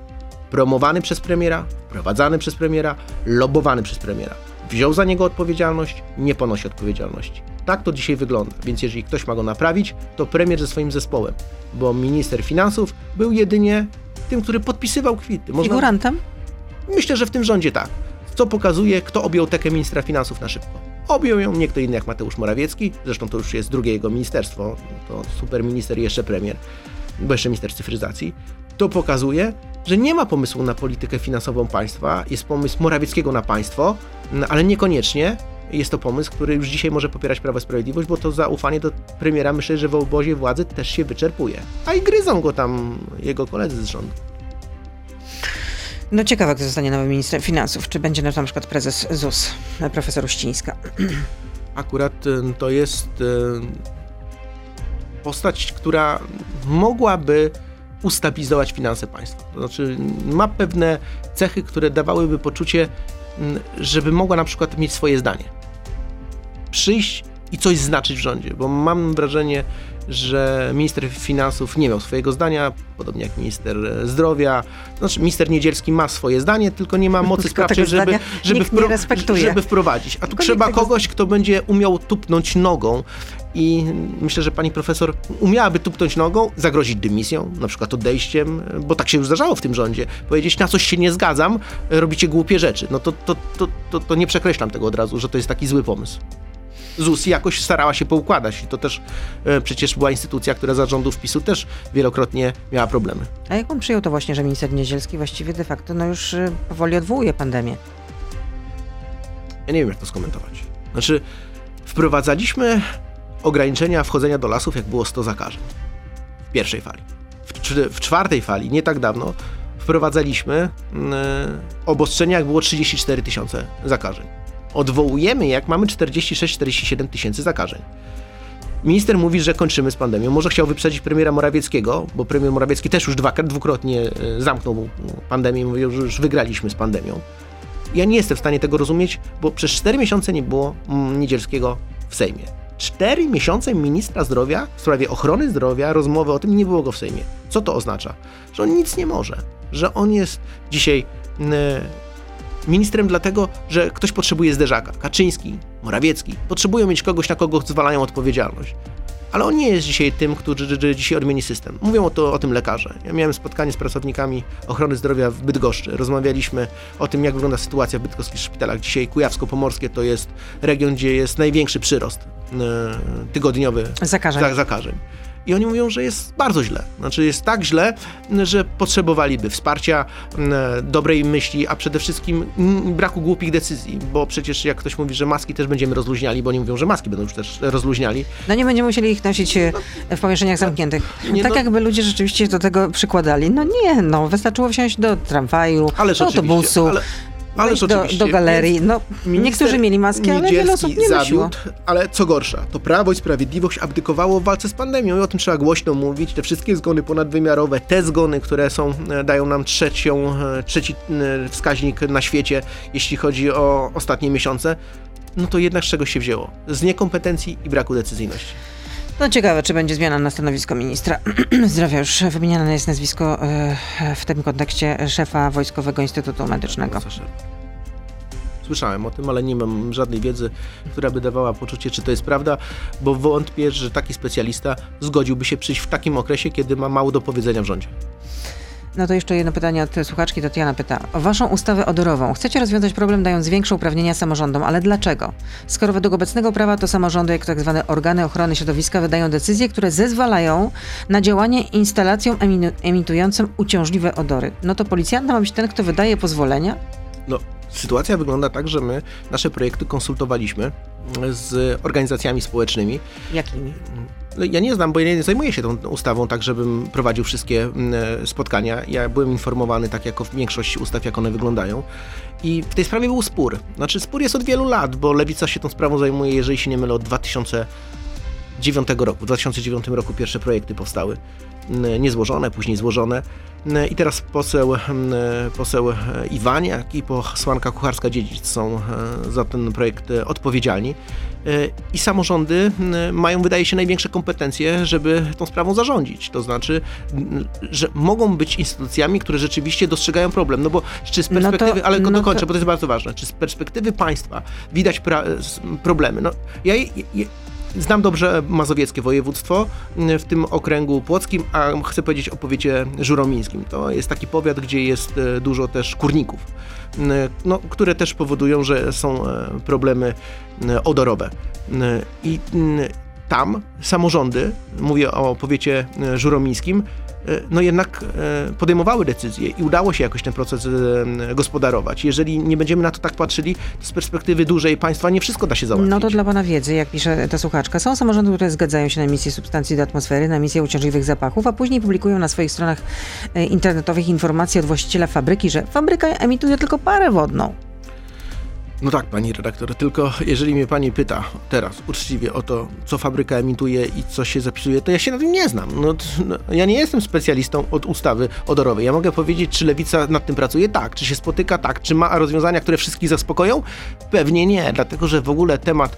Promowany przez premiera, wprowadzany przez premiera, lobowany przez premiera. Wziął za niego odpowiedzialność, nie ponosi odpowiedzialności. Tak to dzisiaj wygląda, więc jeżeli ktoś ma go naprawić, to premier ze swoim zespołem, bo minister finansów był jedynie tym, który podpisywał kwity. Figurantem? Myślę, że w tym rządzie tak. Co pokazuje, kto objął tekę ministra finansów na szybko. Objął ją nie kto inny jak Mateusz Morawiecki, zresztą to już jest drugie jego ministerstwo, to superminister i jeszcze premier, bo jeszcze minister cyfryzacji. To pokazuje, że nie ma pomysłu na politykę finansową państwa, jest pomysł Morawieckiego na państwo, ale niekoniecznie jest to pomysł, który już dzisiaj może popierać Prawo i Sprawiedliwość, bo to zaufanie do premiera, myślę, że w obozie władzy też się wyczerpuje. A i gryzą go tam jego koledzy z rządu. No ciekawe, kto zostanie nowym ministrem finansów. Czy będzie na przykład prezes ZUS, profesor Uścińska? Akurat to jest postać, która mogłaby ustabilizować finanse państwa. To znaczy ma pewne cechy, które dawałyby poczucie, żeby mogła na przykład mieć swoje zdanie. Przyjść i coś znaczyć w rządzie, bo mam wrażenie, że minister finansów nie miał swojego zdania, podobnie jak minister zdrowia. Znaczy minister Niedzielski ma swoje zdanie, tylko nie ma mocy sprawczej, żeby wprowadzić. A tu trzeba kogoś, kto będzie umiał tupnąć nogą. I myślę, że pani profesor umiałaby tupnąć nogą, zagrozić dymisją, na przykład odejściem, bo tak się już zdarzało w tym rządzie. Powiedzieć, na coś się nie zgadzam, robicie głupie rzeczy. No to nie przekreślam tego od razu, że to jest taki zły pomysł. ZUS jakoś starała się poukładać i to też przecież była instytucja, która za rządów PiS-u też wielokrotnie miała problemy. A jak on przyjął to właśnie, że minister Niedzielski właściwie de facto już powoli odwołuje pandemię? Ja nie wiem, jak to skomentować. Znaczy, wprowadzaliśmy ograniczenia wchodzenia do lasów, jak było 100 zakażeń w pierwszej fali. W czwartej fali, nie tak dawno, wprowadzaliśmy obostrzenia, jak było 34 000 zakażeń. Odwołujemy, jak mamy 46-47 000 zakażeń. Minister mówi, że kończymy z pandemią. Może chciał wyprzedzić premiera Morawieckiego, bo premier Morawiecki też już dwukrotnie zamknął pandemię i mówił, że już wygraliśmy z pandemią. Ja nie jestem w stanie tego rozumieć, bo przez 4 miesiące nie było Niedzielskiego w Sejmie. 4 miesiące ministra zdrowia w sprawie ochrony zdrowia, rozmowy o tym, nie było go w Sejmie. Co to oznacza? Że on nic nie może. Że on jest dzisiaj ministrem dlatego, że ktoś potrzebuje zderzaka. Kaczyński, Morawiecki potrzebują mieć kogoś, na kogo zwalają odpowiedzialność. Ale on nie jest dzisiaj tym, który dzisiaj odmieni system. Mówią o tym lekarze. Ja miałem spotkanie z pracownikami ochrony zdrowia w Bydgoszczy. Rozmawialiśmy o tym, jak wygląda sytuacja w bydgoskich szpitalach. Dzisiaj Kujawsko-Pomorskie to jest region, gdzie jest największy przyrost tygodniowy zakażeń. I oni mówią, że jest bardzo źle. Znaczy jest tak źle, że potrzebowaliby wsparcia, dobrej myśli, a przede wszystkim braku głupich decyzji, bo przecież jak ktoś mówi, że maski też będziemy rozluźniali, bo oni mówią, że maski będą już też rozluźniali. No nie będziemy musieli ich nosić w pomieszczeniach zamkniętych. Jakby ludzie rzeczywiście do tego przykładali. Wystarczyło wsiąść do tramwaju, do autobusu. Ależ do galerii. Niektórzy mieli maski, ale wiele osób nie nosiło. Ale co gorsza, to Prawo i Sprawiedliwość abdykowało w walce z pandemią i o tym trzeba głośno mówić. Te wszystkie zgony ponadwymiarowe, te zgony, które dają nam trzeci wskaźnik na świecie, jeśli chodzi o ostatnie miesiące, to jednak z czegoś się wzięło. Z niekompetencji i braku decyzyjności. Ciekawe, czy będzie zmiana na stanowisko ministra zdrowia. Już wymieniane jest nazwisko w tym kontekście szefa Wojskowego Instytutu Medycznego. Słyszałem o tym, ale nie mam żadnej wiedzy, która by dawała poczucie, czy to jest prawda, bo wątpię, że taki specjalista zgodziłby się przyjść w takim okresie, kiedy ma mało do powiedzenia w rządzie. To jeszcze jedno pytanie od słuchaczki. Tatiana pyta o waszą ustawę odorową. Chcecie rozwiązać problem, dając większe uprawnienia samorządom, ale dlaczego? Skoro według obecnego prawa to samorządy, jak tak zwane organy ochrony środowiska, wydają decyzje, które zezwalają na działanie instalacjom emitującym uciążliwe odory. To policjant ma być ten, kto wydaje pozwolenia? Sytuacja wygląda tak, że my nasze projekty konsultowaliśmy z organizacjami społecznymi. Jakimi? Ja nie znam, bo ja nie zajmuję się tą ustawą tak, żebym prowadził wszystkie spotkania. Ja byłem informowany tak, jak w większości ustaw, jak one wyglądają. I w tej sprawie był spór. Znaczy spór jest od wielu lat, bo Lewica się tą sprawą zajmuje, jeżeli się nie mylę, od 2009 roku. W 2009 roku pierwsze projekty powstały. Niezłożone, później złożone. I teraz poseł Iwaniak i posłanka Kucharska-Dziedzic są za ten projekt odpowiedzialni. I samorządy mają, wydaje się, największe kompetencje, żeby tą sprawą zarządzić. To znaczy, że mogą być instytucjami, które rzeczywiście dostrzegają problem. Bo czy z perspektywy, dokończę, bo to jest bardzo ważne, czy z perspektywy państwa widać problemy. Znam dobrze mazowieckie województwo, w tym okręgu płockim, a chcę powiedzieć o powiecie żuromińskim. To jest taki powiat, gdzie jest dużo też kurników, które też powodują, że są problemy odorowe. I tam samorządy, mówię o powiecie żuromińskim, jednak podejmowały decyzje i udało się jakoś ten proces gospodarować. Jeżeli nie będziemy na to tak patrzyli, to z perspektywy dużej państwa nie wszystko da się załatwić. To dla pana wiedzy, jak pisze ta słuchaczka, są samorządy, które zgadzają się na emisję substancji do atmosfery, na emisję uciążliwych zapachów, a później publikują na swoich stronach internetowych informacje od właściciela fabryki, że fabryka emituje tylko parę wodną. No tak, pani redaktor, tylko jeżeli mnie pani pyta teraz uczciwie o to, co fabryka emituje i co się zapisuje, to ja się na tym nie znam. Ja nie jestem specjalistą od ustawy odorowej. Ja mogę powiedzieć, czy Lewica nad tym pracuje? Tak. Czy się spotyka? Tak. Czy ma rozwiązania, które wszystkich zaspokoją? Pewnie nie, dlatego że w ogóle temat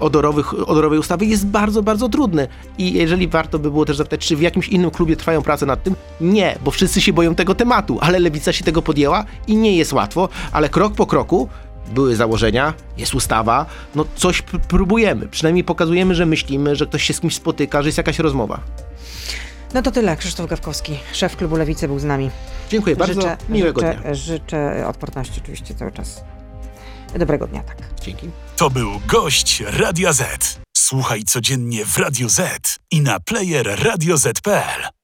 odorowej ustawy jest bardzo, bardzo trudny. I jeżeli warto by było też zapytać, czy w jakimś innym klubie trwają prace nad tym? Nie, bo wszyscy się boją tego tematu, ale Lewica się tego podjęła i nie jest łatwo, ale krok po kroku były założenia, jest ustawa, no coś próbujemy, przynajmniej pokazujemy, że myślimy, że ktoś się z kimś spotyka, że jest jakaś rozmowa. No to tyle. Krzysztof Gawkowski, szef klubu Lewicy, był z nami. Dziękuję bardzo, miłego dnia. Życzę odporności oczywiście cały czas. Dobrego dnia, tak. Dzięki. To był gość Radia Z. Słuchaj codziennie w Radio Z i na player radioz.pl.